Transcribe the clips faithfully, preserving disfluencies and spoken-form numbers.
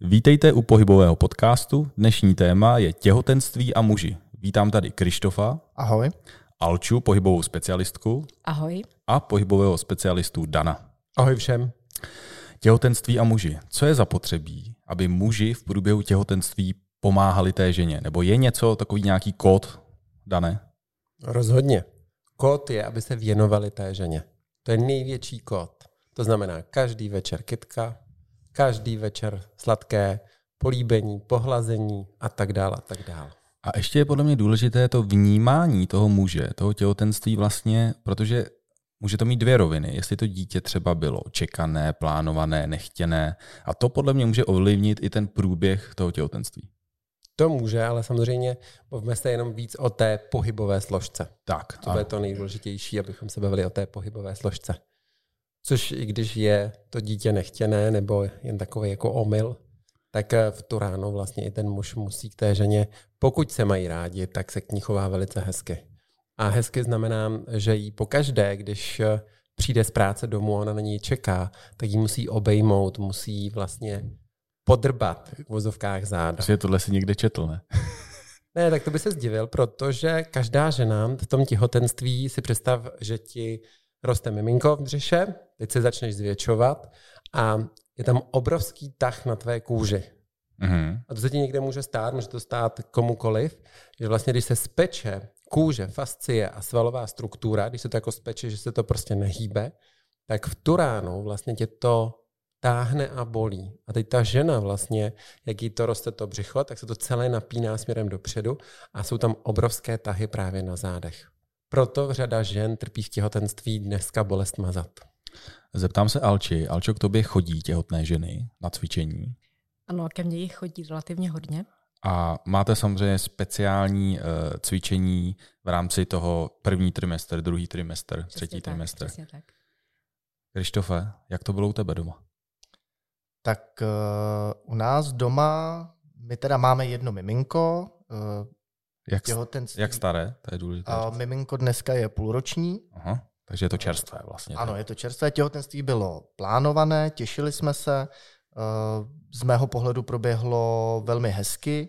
Vítejte u pohybového podcastu. Dnešní téma je těhotenství a muži. Vítám tady Krištofa. Ahoj. Alču, pohybovou specialistku. Ahoj. A pohybového specialistu Dana. Ahoj všem. Těhotenství a muži. Co je zapotřebí, aby muži v průběhu těhotenství pomáhali té ženě? Nebo je něco, takový nějaký kód, Dane? Rozhodně. Kód je, aby se věnovali té ženě. To je největší kód. To znamená každý večer kytka, každý večer sladké políbení, pohlazení a tak dále a tak dále. A ještě je podle mě důležité to vnímání toho muže, toho těhotenství vlastně, protože může to mít dvě roviny. Jestli to dítě třeba bylo čekané, plánované, nechtěné, a to podle mě může ovlivnit i ten průběh toho těhotenství. To může, ale samozřejmě bavme se jenom víc o té pohybové složce. Tak. To je to nejdůležitější, abychom se bavili o té pohybové složce. Což i když je to dítě nechtěné nebo jen takový jako omyl, tak v tu ráno vlastně i ten muž musí k té ženě, pokud se mají rádi, tak se k ní chová velice hezky. A hezky znamená, že jí pokaždé, když přijde z práce domů, ona na něj čeká, tak jí musí obejmout, musí vlastně podrbat v vozovkách záda. Že tohle si někde četl, ne? Ne, tak to by se zdivil, protože každá žena v tom těhotenství si představ, že ti roste miminko v břiše, teď se začneš zvětšovat a je tam obrovský tah na tvé kůži. Mm-hmm. A to se ti někde může stát, může to stát komukoliv, že vlastně když se speče kůže, fascie a svalová struktura, když se to jako speče, že se to prostě nehýbe, tak v tu ránu vlastně tě to táhne a bolí. A teď ta žena vlastně, jak jí to roste to břicho, tak se to celé napíná směrem dopředu a jsou tam obrovské tahy právě na zádech. Proto řada žen trpí v těhotenství dneska bolest mazat. Zeptám se Alči. Alčo, k tobě chodí těhotné ženy na cvičení? Ano, ke mně jich chodí relativně hodně. A máte samozřejmě speciální uh, cvičení v rámci toho první trimestr, druhý trimestr, přesně třetí tak, trimestr. Přesně tak. Krištofe, jak to bylo u tebe doma? Tak uh, u nás doma, my teda máme jedno miminko, uh, Jak, jak staré? To je důležité. A miminko dneska je půlroční. Aha, takže je to čerstvé vlastně. Ano, je to čerstvé. Těhotenství bylo plánované, těšili jsme se. Z mého pohledu proběhlo velmi hezky.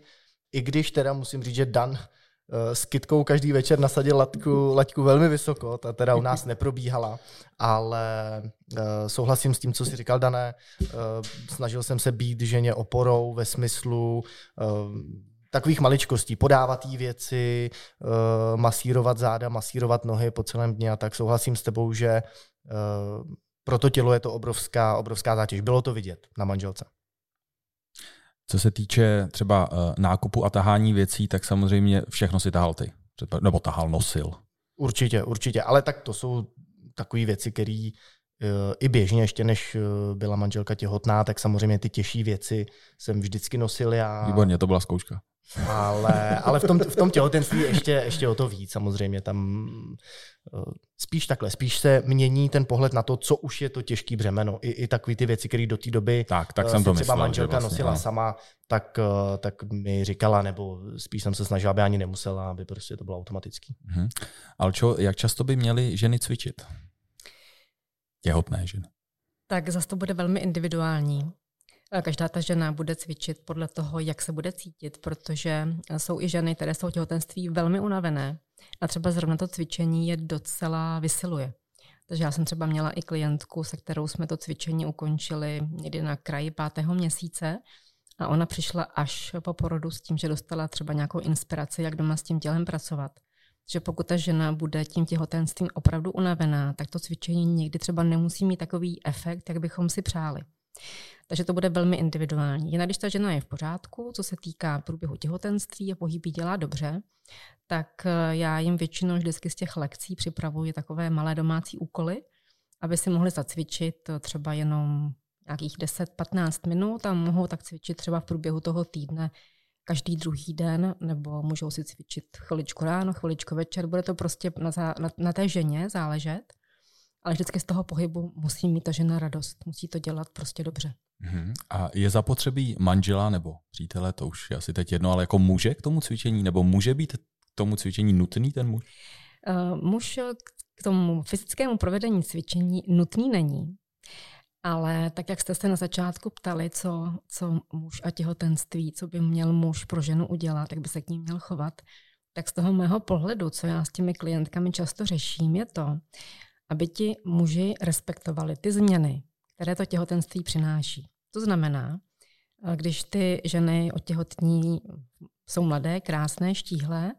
I když teda musím říct, že Dan s kytkou každý večer nasadil laťku, laťku velmi vysoko, ta teda u nás neprobíhala, ale souhlasím s tím, co jsi říkal, Dané. Snažil jsem se být ženě oporou ve smyslu takových maličkostí, podávat jí věci, masírovat záda, masírovat nohy po celém dně a tak. Souhlasím s tebou, že pro to tělo je to obrovská, obrovská zátěž. Bylo to vidět na manželce. Co se týče třeba nákupu a tahání věcí, tak samozřejmě všechno si tahal ty, nebo tahal, nosil. Určitě, určitě, ale tak to jsou takové věci, které i běžně, ještě než byla manželka těhotná, tak samozřejmě ty těžší věci jsem vždycky nosil já. Výborně, to byla zkouška. Ale, ale v tom, v tom těhotenství ještě, ještě o to víc samozřejmě. Tam spíš takhle, spíš se mění ten pohled na to, co už je to těžký břemeno. I, i takový ty věci, které do té doby tak, tak jsem to třeba myslel, manželka vlastně, nosila ne. sama, tak, tak mi říkala, nebo spíš jsem se snažila, aby ani nemusela, aby prostě to bylo automatický. Mhm. Alčo, jak často by měly ženy cvičit? Těhotné ženy. Tak zase to bude velmi individuální. Každá ta žena bude cvičit podle toho, jak se bude cítit, protože jsou i ženy, které jsou těhotenství velmi unavené a třeba zrovna to cvičení je docela vysiluje. Takže já jsem třeba měla i klientku, se kterou jsme to cvičení ukončili někdy na kraji pátého měsíce a ona přišla až po porodu s tím, že dostala třeba nějakou inspiraci, jak doma s tím tělem pracovat. Že pokud ta žena bude tím těhotenstvím opravdu unavená, tak to cvičení někdy třeba nemusí mít takový efekt, jak bychom si přáli. Takže to bude velmi individuální. Jinak když ta žena je v pořádku, co se týká průběhu těhotenství a pohyby dělá dobře, tak já jim většinou vždycky z těch lekcí připravuji takové malé domácí úkoly, aby si mohli zacvičit třeba jenom nějakých deset až patnáct minut a mohou tak cvičit třeba v průběhu toho týdne každý druhý den, nebo můžou si cvičit chviličku ráno, chviličku večer, bude to prostě na, zá, na, na té ženě záležet, ale vždycky z toho pohybu musí mít ta žena radost, musí to dělat prostě dobře. Mm-hmm. A je zapotřebí manžela nebo přítele, to už je asi teď jedno, ale jako může k tomu cvičení, nebo může být k tomu cvičení nutný ten muž? Uh, muž k tomu fyzickému provedení cvičení nutný není, Ale tak, jak jste se na začátku ptali, co, co muž a těhotenství, co by měl muž pro ženu udělat, jak by se k ní měl chovat, tak z toho mého pohledu, co já s těmi klientkami často řeším, je to, aby ti muži respektovali ty změny, které to těhotenství přináší. To znamená, když ty ženy otěhotní jsou mladé, krásné, štíhlé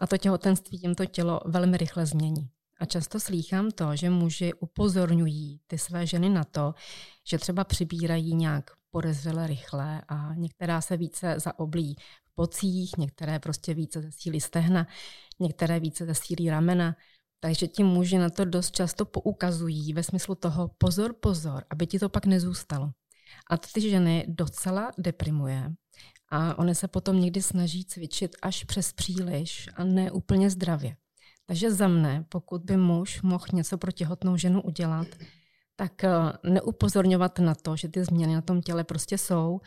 a to těhotenství jim to tělo velmi rychle změní. A často slýchám to, že muži upozorňují ty své ženy na to, že třeba přibírají nějak podezřele rychle a některá se více zaoblí v bocích, některé prostě více zesílí stehna, některé více zesílí ramena. Takže ti muži na to dost často poukazují ve smyslu toho pozor, pozor, aby ti to pak nezůstalo. A to ty ženy docela deprimuje. A oni se potom někdy snaží cvičit až přes příliš a ne úplně zdravě. Takže za mne, pokud by muž mohl něco pro těhotnou ženu udělat, tak neupozorňovat na to, že ty změny na tom těle prostě jsou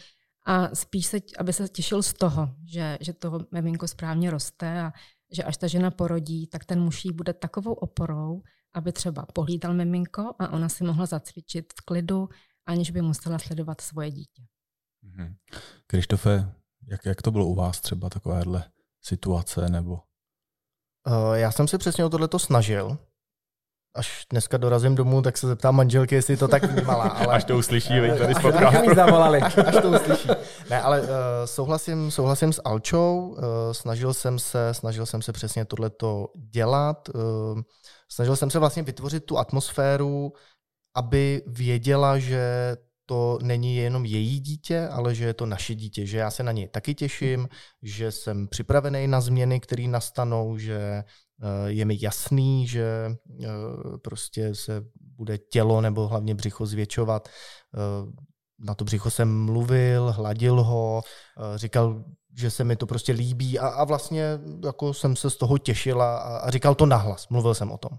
a spíš, se, aby se těšil z toho, že, že to miminko správně roste a že až ta žena porodí, tak ten muž jí bude takovou oporou, aby třeba pohlídal miminko a ona si mohla zacvičit v klidu, aniž by musela sledovat svoje dítě. Mhm. Krištofe, jak, jak to bylo u vás třeba takovéhle situace nebo... Já jsem se přesně o tohleto snažil. Až dneska dorazím domů, tak se zeptám manželky, jestli to tak vnímala. Ale... Až to uslyší, vej, tady spotkáš. Až, až, až to uslyší. Ne, ale uh, souhlasím, souhlasím s Alčou. Uh, snažil jsem se, snažil jsem se přesně tohleto dělat. Uh, snažil jsem se vlastně vytvořit tu atmosféru, aby věděla, že to není jenom její dítě, ale že je to naše dítě, že já se na něj taky těším, že jsem připravený na změny, které nastanou, že je mi jasný, že prostě se bude tělo nebo hlavně břicho zvětšovat. Na to břicho jsem mluvil, hladil ho, říkal, že se mi to prostě líbí a, a vlastně jako jsem se z toho těšila a, a říkal to nahlas, mluvil jsem o tom.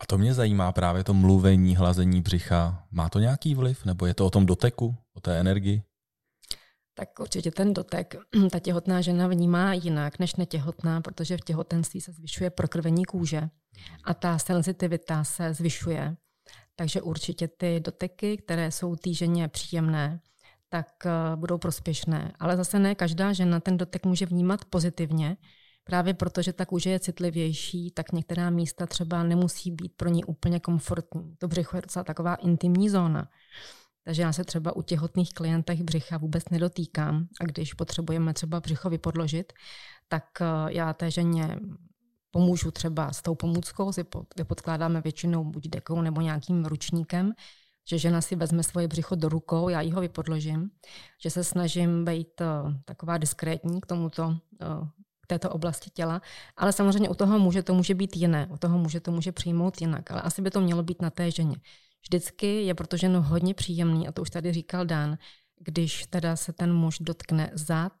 A to mě zajímá právě to mluvení, hlazení břicha. Má to nějaký vliv? Nebo je to o tom doteku, o té energii? Tak určitě ten dotek ta těhotná žena vnímá jinak než netěhotná, protože v těhotenství se zvyšuje prokrvení kůže a ta senzitivita se zvyšuje. Takže určitě ty doteky, které jsou té ženě příjemné, tak budou prospěšné. Ale zase ne každá žena ten dotek může vnímat pozitivně, právě protože ta kůže je citlivější, tak některá místa třeba nemusí být pro ní úplně komfortní. To břicho je docela taková intimní zóna. Takže já se třeba u těhotných klientech břicha vůbec nedotýkám. A když potřebujeme třeba břicho vypodložit, tak já té ženě pomůžu třeba s tou pomůckou, si podkládáme většinou buď dekou nebo nějakým ručníkem, že žena si vezme svoje břicho do rukou, já ji ho vypodložím, že se snažím být taková diskrétní k tomuto této oblasti těla, ale samozřejmě u toho muže to může být jiné, u toho muže to může přijmout jinak, ale asi by to mělo být na té ženě. Vždycky je pro ženu hodně příjemný, a to už tady říkal Dan, když teda se ten muž dotkne zad,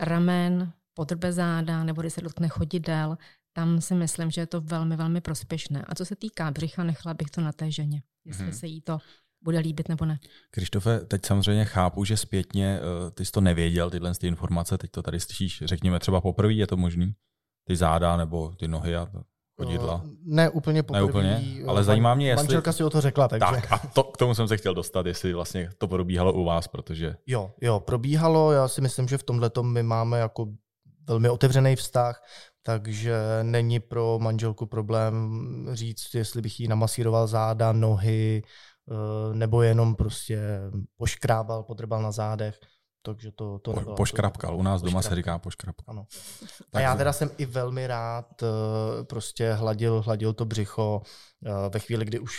ramen, podrbe záda, nebo když se dotkne chodidel, tam si myslím, že je to velmi, velmi prospěšné. A co se týká břicha, nechala bych to na té ženě, jestli hmm. se jí to bude líbit nebo ne. Krištofe, teď samozřejmě chápu, že zpětně ty jsi to nevěděl, tyhle ty informace, teď to tady slyšíš, řekněme třeba poprvé, je to možný? Ty záda nebo ty nohy a chodidla? No, ne úplně poprvé, ne úplně, ale zajímá mě, jestli... Manželka si o to řekla, takže... Tak a to, k tomu jsem se chtěl dostat, jestli vlastně to probíhalo u vás, protože... Jo, jo, probíhalo, já si myslím, že v tomhletom my máme jako velmi otevřený vztah, takže není pro manželku problém říct, jestli bych jí namasíroval záda, nohy, nebo jenom prostě poškrábal, podrbal na zádech. Takže to, to po, poškrapkal, u nás poškrapkal. Doma se říká poškrapkal. Ano. A já teda jsem i velmi rád prostě hladil, hladil to břicho ve chvíli, kdy už,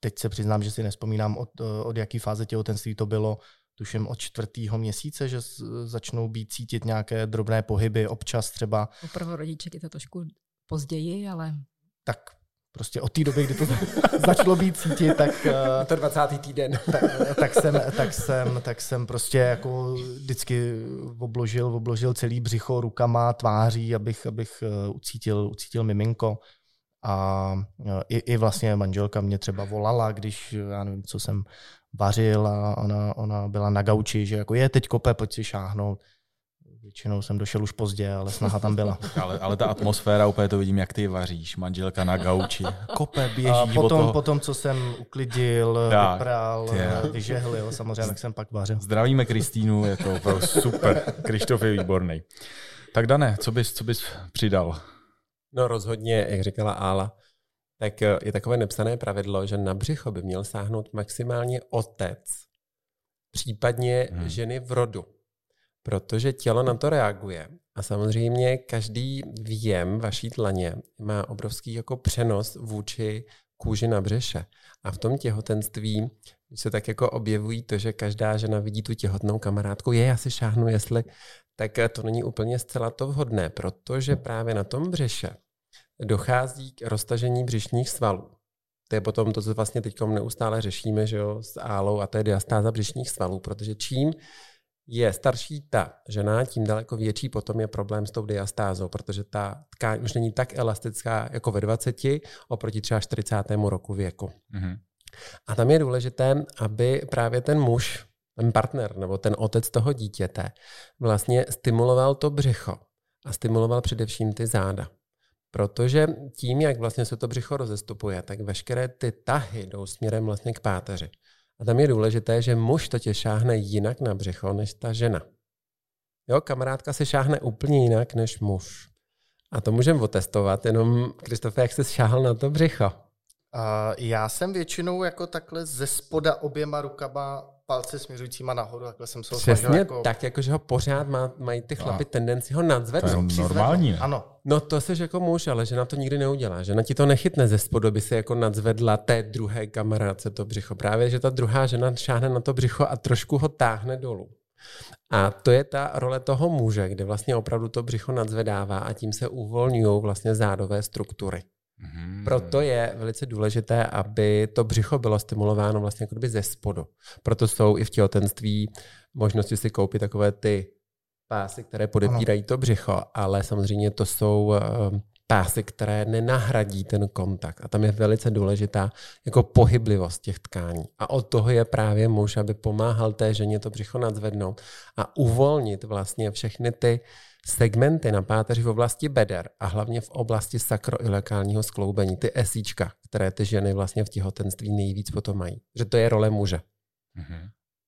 teď se přiznám, že si nespomínám, od, od jaké fáze těhotenství to bylo, tuším od čtvrtého měsíce, že začnou být cítit nějaké drobné pohyby, občas třeba. U prvorodiček je to trošku později, ale... Tak. Prostě od té doby, kdy to začalo být cítit, tak... To dvacátý týden. tak, tak, jsem, tak, jsem, tak jsem prostě jako vždycky obložil, obložil celý břicho rukama, tváří, abych, abych ucítil, ucítil miminko. A i, i vlastně manželka mě třeba volala, když já nevím, co jsem vařil a ona, ona byla na gauči, že jako je teď kope, pojď si šáhnout. Většinou jsem došel už pozdě, ale snaha tam byla. ale, ale ta atmosféra, úplně to vidím, jak ty vaříš, manželka na gauči. Kope, běží. A potom, potom, co jsem uklidil, tak, vypral, yeah. vyžehlil, samozřejmě, tak jsem pak vařil. Zdravíme Kristýnu, je to opravdu super. Krištof je výborný. Tak Dane, co bys, co bys přidal? No rozhodně, jak říkala Ála, tak je takové nepsané pravidlo, že na břicho by měl sáhnout maximálně otec, případně hmm. ženy v rodu. Protože tělo na to reaguje a samozřejmě každý výjem vaší dlaně má obrovský jako přenos vůči kůži na břeše. A v tom těhotenství se tak jako objevují to, že každá žena vidí tu těhotnou kamarádku, je, já si šáhnu, jestli, tak to není úplně zcela to vhodné, protože právě na tom břeše dochází k roztažení břišních svalů. To je potom to, co vlastně teď neustále řešíme, že jo, s Álou, a to je diastáza břišních svalů, protože čím je starší ta žena, tím daleko větší potom je problém s tou diastázou, protože ta tkáň už není tak elastická jako ve dvaceti oproti třeba čtyřicátému roku věku. Mm-hmm. A tam je důležité, aby právě ten muž, ten partner nebo ten otec toho dítěte vlastně stimuloval to břicho a stimuloval především ty záda. Protože tím, jak vlastně se to břicho rozestupuje, tak veškeré ty tahy jdou směrem vlastně k páteři. A tam je důležité, že muž to šáhne jinak na břicho, než ta žena. Jo, kamarádka se šáhne úplně jinak, než muž. A to můžeme otestovat, jenom, Krištofe, jak jsi šáhl na to břicho? Uh, já jsem většinou jako takhle ze spoda oběma rukama, palce směřujícíma nahoru, takhle jsem se ho snažil jako... tak, jakože ho pořád má, mají ty chlapy a tendenci ho nadzvednout. To je normální, ne? Ano. No to jsi jako muž, ale žena to nikdy neudělá. Žena ti to nechytne ze spodu, by se jako nadzvedla té druhé kamarádce to břicho. Právě, že ta druhá žena šáhne na to břicho a trošku ho táhne dolů. A to je ta role toho muže, kde vlastně opravdu to břicho nadzvedává a tím se uvolňují vlastně zádové struktury. Mm-hmm. Proto je velice důležité, aby to břicho bylo stimulováno vlastně jako by ze spodu. Proto jsou i v těhotenství možnosti si koupit takové ty pásy, které podepírají to břicho, ale samozřejmě to jsou pásy, které nenahradí ten kontakt. A tam je velice důležitá jako pohyblivost těch tkání. A od toho je právě muž, aby pomáhal té ženě to břicho nadzvednout a uvolnit vlastně všechny ty segmenty na páteři v oblasti beder a hlavně v oblasti sakroiliakálního skloubení, ty esíčka, které ty ženy vlastně v těhotenství nejvíc potom mají. Že to je role muže. Mhm.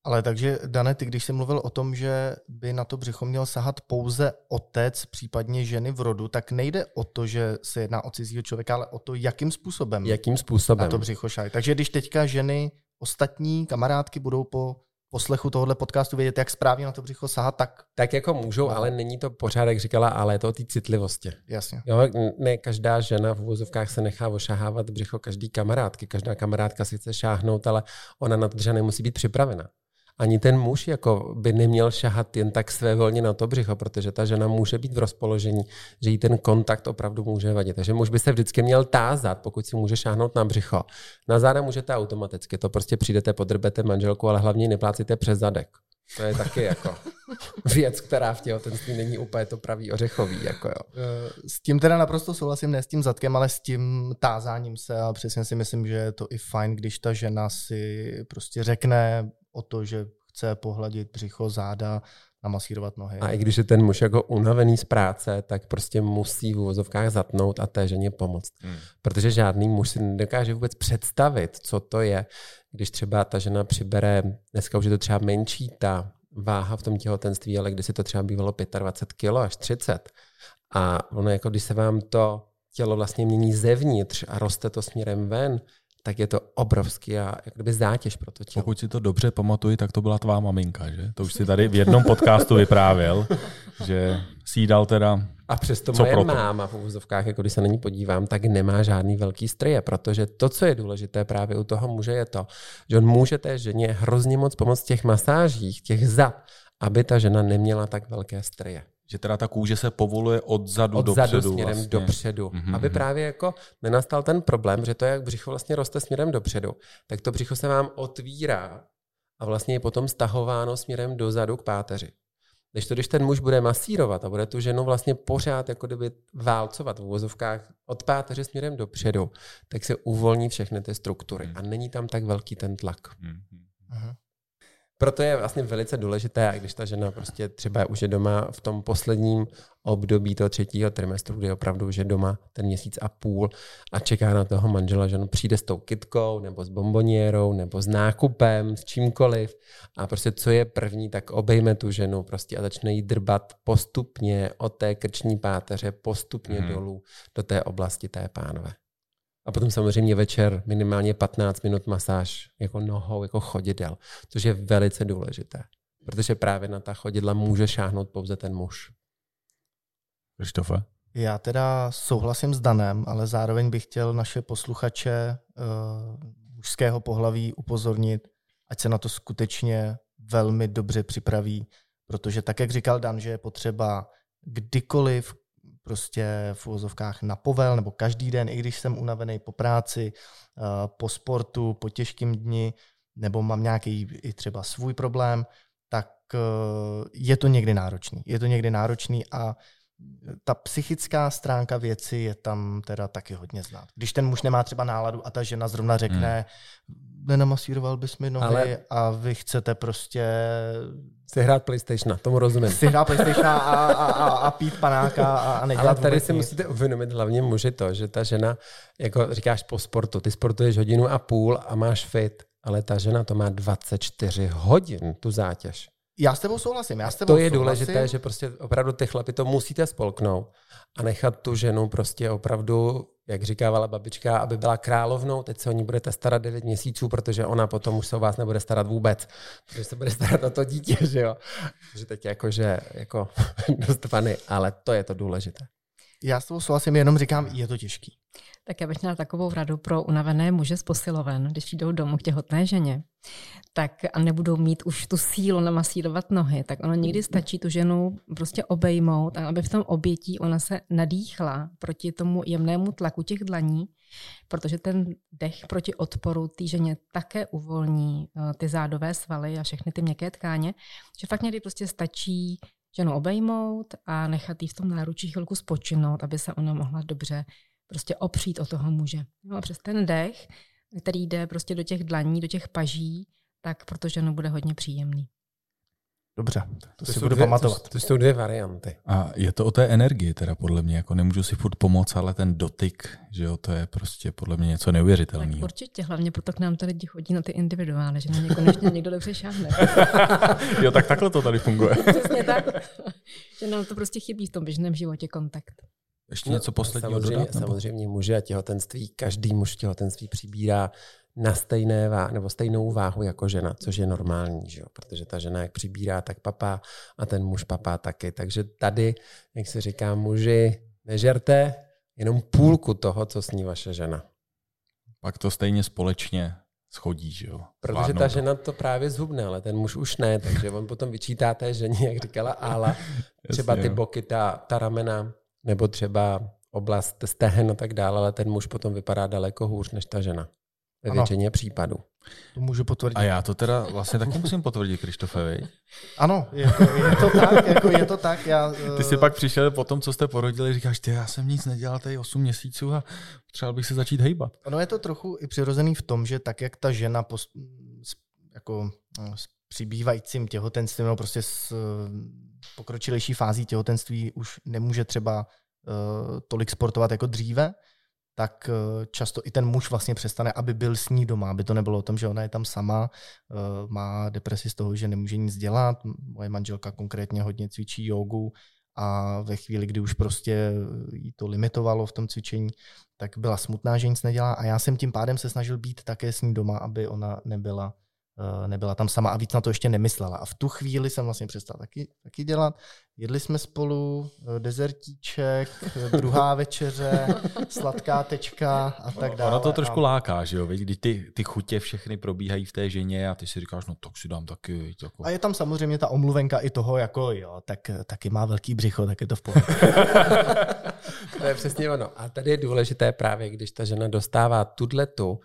Ale takže, Dane, ty když jsi mluvil o tom, že by na to břicho měl sahat pouze otec, případně ženy v rodu, tak nejde o to, že se jedná o cizího člověka, ale o to, jakým způsobem, jakým způsobem? na to břicho šají. Takže když teďka ženy, ostatní kamarádky budou po poslechu tohohle podcastu vědět, jak správně na to břicho sahat, tak... Tak jako můžou, ale není to pořád, jak říkala, ale je to o té citlivosti. Jasně. Jo, ne každá žena v uvozovkách se nechá ošahávat břicho každý kamarádky. Každá kamarádka si chce šáhnout, ale ona na to břicho nemusí být připravena. Ani ten muž jako by neměl šahat jen tak svévolně na to břicho, protože ta žena může být v rozpoložení, že jí ten kontakt opravdu může vadit. Takže muž by se vždycky měl tázat, pokud si může šáhnout na břicho. Na záda můžete automaticky, to prostě přijdete, podrbete manželku, ale hlavně neplácíte přes zadek. To je taky jako věc, která v těhotenství není úplně to pravý ořechový. Jako jo. S tím teda naprosto souhlasím, ne s tím zadkem, ale s tím tázáním se, a přesně si myslím, že je to i fajn, když ta žena si prostě řekne o to, že chce pohladit břicho, záda, namasírovat nohy. A i když je ten muž jako unavený z práce, tak prostě musí v uvozovkách zatnout a té ženě pomoct. Hmm. Protože žádný muž si nedokáže vůbec představit, co to je, když třeba ta žena přibere, dneska už je to třeba menší ta váha v tom těhotenství, ale když si to třeba bývalo dvacet pět kilo až třicet. A ono jako, když se vám to tělo vlastně mění zevnitř a roste to směrem ven, tak je to obrovský a jak kdyby zátěž pro to tělo. Pokud si to dobře pamatuji, tak to byla tvá maminka, že? To už si tady v jednom podcastu vyprávěl, že si jí dal teda... A přesto moje proto? máma v uvozovkách, jako když se na ní podívám, tak nemá žádný velký stryje, protože to, co je důležité právě u toho muže, je to, že on může té ženě hrozně moc pomoct v těch masážích, těch zad, aby ta žena neměla tak velké stryje. Že teda ta kůže se povoluje od zadu dopředu. Od zadu směrem vlastně. dopředu. Mm-hmm. Aby právě jako nenastal ten problém, že to, jak břicho vlastně roste směrem dopředu, tak to břicho se vám otvírá a vlastně je potom stahováno směrem dozadu k páteři. Když to, když ten muž bude masírovat a bude tu ženu vlastně pořád jako kdyby válcovat v uvozovkách od páteře směrem dopředu, tak se uvolní všechny ty struktury mm. a není tam tak velký ten tlak. Mm-hmm. Aha. Proto je vlastně velice důležité, když ta žena prostě třeba už je doma v tom posledním období toho třetího trimestru, kdy opravdu už je doma ten měsíc a půl a čeká na toho manžela, že on přijde s tou kytkou nebo s bomboniérou nebo s nákupem, s čímkoliv a prostě co je první, tak obejme tu ženu prostě a začne jí drbat postupně od té krční páteře postupně hmm. dolů do té oblasti té pánve. A potom samozřejmě večer minimálně patnáct minut masáž jako nohou, jako chodidel, což je velice důležité, protože právě na ta chodidla může šáhnout pouze ten muž. Krištofe? Já teda souhlasím s Danem, ale zároveň bych chtěl naše posluchače uh, mužského pohlaví upozornit, ať se na to skutečně velmi dobře připraví, protože tak, jak říkal Dan, že je potřeba kdykoliv prostě v uvozovkách na povel, nebo každý den, i když jsem unavený po práci, po sportu, po těžkém dni, nebo mám nějaký i třeba svůj problém, tak je to někdy náročný. Je to někdy náročný a ta psychická stránka věci je tam teda taky hodně znát. Když ten muž nemá třeba náladu a ta žena zrovna řekne, hmm. nenamasíroval bys mi nohy, ale a vy chcete prostě si hrát PlayStationa, tomu rozumím. Si hrát PlayStationa a, a, a, a pít panáka a, a nedělat. Ale tady si nic. Musíte uvědomit hlavně muži to, že ta žena, jako říkáš po sportu, ty sportuješ hodinu a půl a máš fit, ale ta žena to má dvacet čtyři hodin, tu zátěž. Já s tebou souhlasím. Já s tebou to je souhlasím. Důležité, že prostě opravdu ty chlapi to musíte spolknout a nechat tu ženu prostě opravdu, jak říkávala babička, aby byla královnou, teď se o ní budete starat devět měsíců, protože ona potom už se o vás nebude starat vůbec, protože se bude starat o to dítě, že jo. Že teď jakože, jako dost fany, ale to je to důležité. Já s tebou souhlasím, jenom říkám, je to těžký. Tak já bych měla takovou radu pro unavené muže z posiloven, když jdou domů k těhotné ženě, tak a nebudou mít už tu sílu namasírovat nohy, tak ono někdy stačí tu ženu prostě obejmout, aby v tom obětí ona se nadýchla proti tomu jemnému tlaku těch dlaní, protože ten dech proti odporu té ženě také uvolní ty zádové svaly a všechny ty měkké tkáně, že fakt někdy prostě stačí ženu obejmout a nechat jí v tom náručí chvilku spočinout, aby se ona mohla dobře prostě opřít o toho muže. No a přes ten dech, který jde prostě do těch dlaní, do těch paží, tak protože ono bude hodně příjemný. Dobře, to, to si budu dvě, pamatovat. To, to jsou dvě varianty. A je to o té energii teda podle mě, jako nemůžu si furt pomoct, ale ten dotyk, že jo, to je prostě podle mě něco neuvěřitelného. Tak určitě, hlavně proto k nám to lidi chodí na ty individuály, že na ně konečně někdo dobře šáhne. Jo, tak takhle to tady funguje. Přesně tak, že nám to prostě chybí v tom běžném životě kontakt. Ještě něco posledního samozřejmě, dodat? Nebo? Samozřejmě muže a těhotenství, každý muž těhotenství přibírá na stejné váhu, nebo stejnou váhu jako žena, což je normální, že jo? Protože ta žena jak přibírá, tak papá a ten muž papá taky. Takže tady, jak se říká, muži, nežerte jenom půlku toho, co sní vaše žena. Pak to stejně společně schodí, že jo? Protože vládnou ta žena to právě zhubne, ale ten muž už ne, takže on potom vyčítá té ženě, jak říkala Ála, třeba ty boky, ta, ta ramena, nebo třeba oblast stehen a tak dále, ale ten muž potom vypadá daleko hůř než ta žena. Ve většině případů. To můžu potvrdit. A já to teda vlastně taky musím potvrdit, Krištofe. Ano, je to, je to tak. Jako je to tak já, uh... Ty jsi pak přišel po tom, co jste porodili, říkáš, ty, já jsem nic nedělal tady osm měsíců a třeba bych se začít hejbat. Ono je to trochu i přirozený v tom, že tak, jak ta žena post, jako, s přibývajícím těhotenstvím, no prostě s pokročilejší fází těhotenství už nemůže třeba uh, tolik sportovat jako dříve, tak uh, často i ten muž vlastně přestane, aby byl s ní doma, aby to nebylo o tom, že ona je tam sama, uh, má depresi z toho, že nemůže nic dělat. Moje manželka konkrétně hodně cvičí jógu a ve chvíli, kdy už prostě jí to limitovalo v tom cvičení, tak byla smutná, že nic nedělá a já jsem tím pádem se snažil být také s ní doma, aby ona nebyla nebyla tam sama a víc na to ještě nemyslela. A v tu chvíli jsem vlastně přestal taky, taky dělat. Jedli jsme spolu dezertíček, druhá večeře, sladká tečka a tak dále. Ono to trošku láká, že jo? Když ty, ty chutě všechny probíhají v té ženě a ty si říkáš, no tak si dám taky. Jako. A je tam samozřejmě ta omluvenka i toho, jako jo, tak taky má velký břicho, tak je to v pohodě. To je přesně ono. A tady je důležité právě, když ta žena dostává tudletu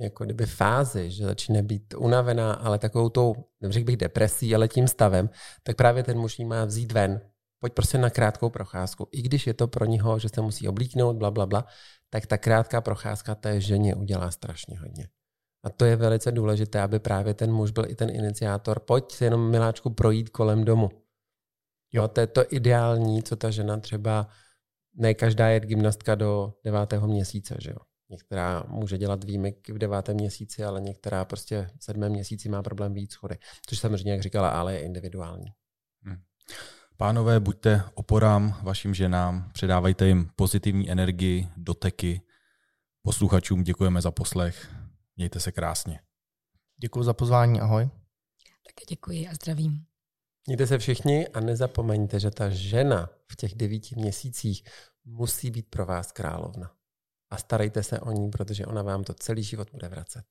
jako kdyby fázi, že začíná být unavená, ale takovou tou, neřekl bych depresí, ale tím stavem, tak právě ten muž jí má vzít ven. Pojď prostě na krátkou procházku. I když je to pro něho, že se musí oblíknout, bla, bla, bla, tak ta krátká procházka té ženě udělá strašně hodně. A to je velice důležité, aby právě ten muž byl i ten iniciátor. Pojď si jenom, miláčku, projít kolem domu. Jo, to je to ideální, co ta žena třeba, ne každá je gymnastka do devátého měsíce, že jo. Některá může dělat výjimek v devátém měsíci, ale některá prostě v sedmém měsíci má problém vyjít schody. Což samozřejmě, jak říkala, ale je individuální. Hmm. Pánové, buďte oporám vašim ženám, předávajte jim pozitivní energii, doteky. Posluchačům děkujeme za poslech. Mějte se krásně. Děkuji za pozvání, ahoj. Také děkuji a zdravím. Mějte se všichni a nezapomeňte, že ta žena v těch devíti měsících musí být pro vás královna. A starejte se o ní, protože ona vám to celý život bude vracet.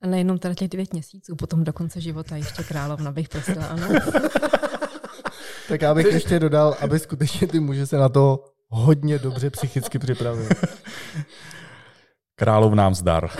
A nejenom teda těch devět měsíců, potom do konce života ještě královna bych prosila, ano. Tak já bych ještě dodal, aby skutečně ty muže se na to hodně dobře psychicky připravil. Královnám zdar.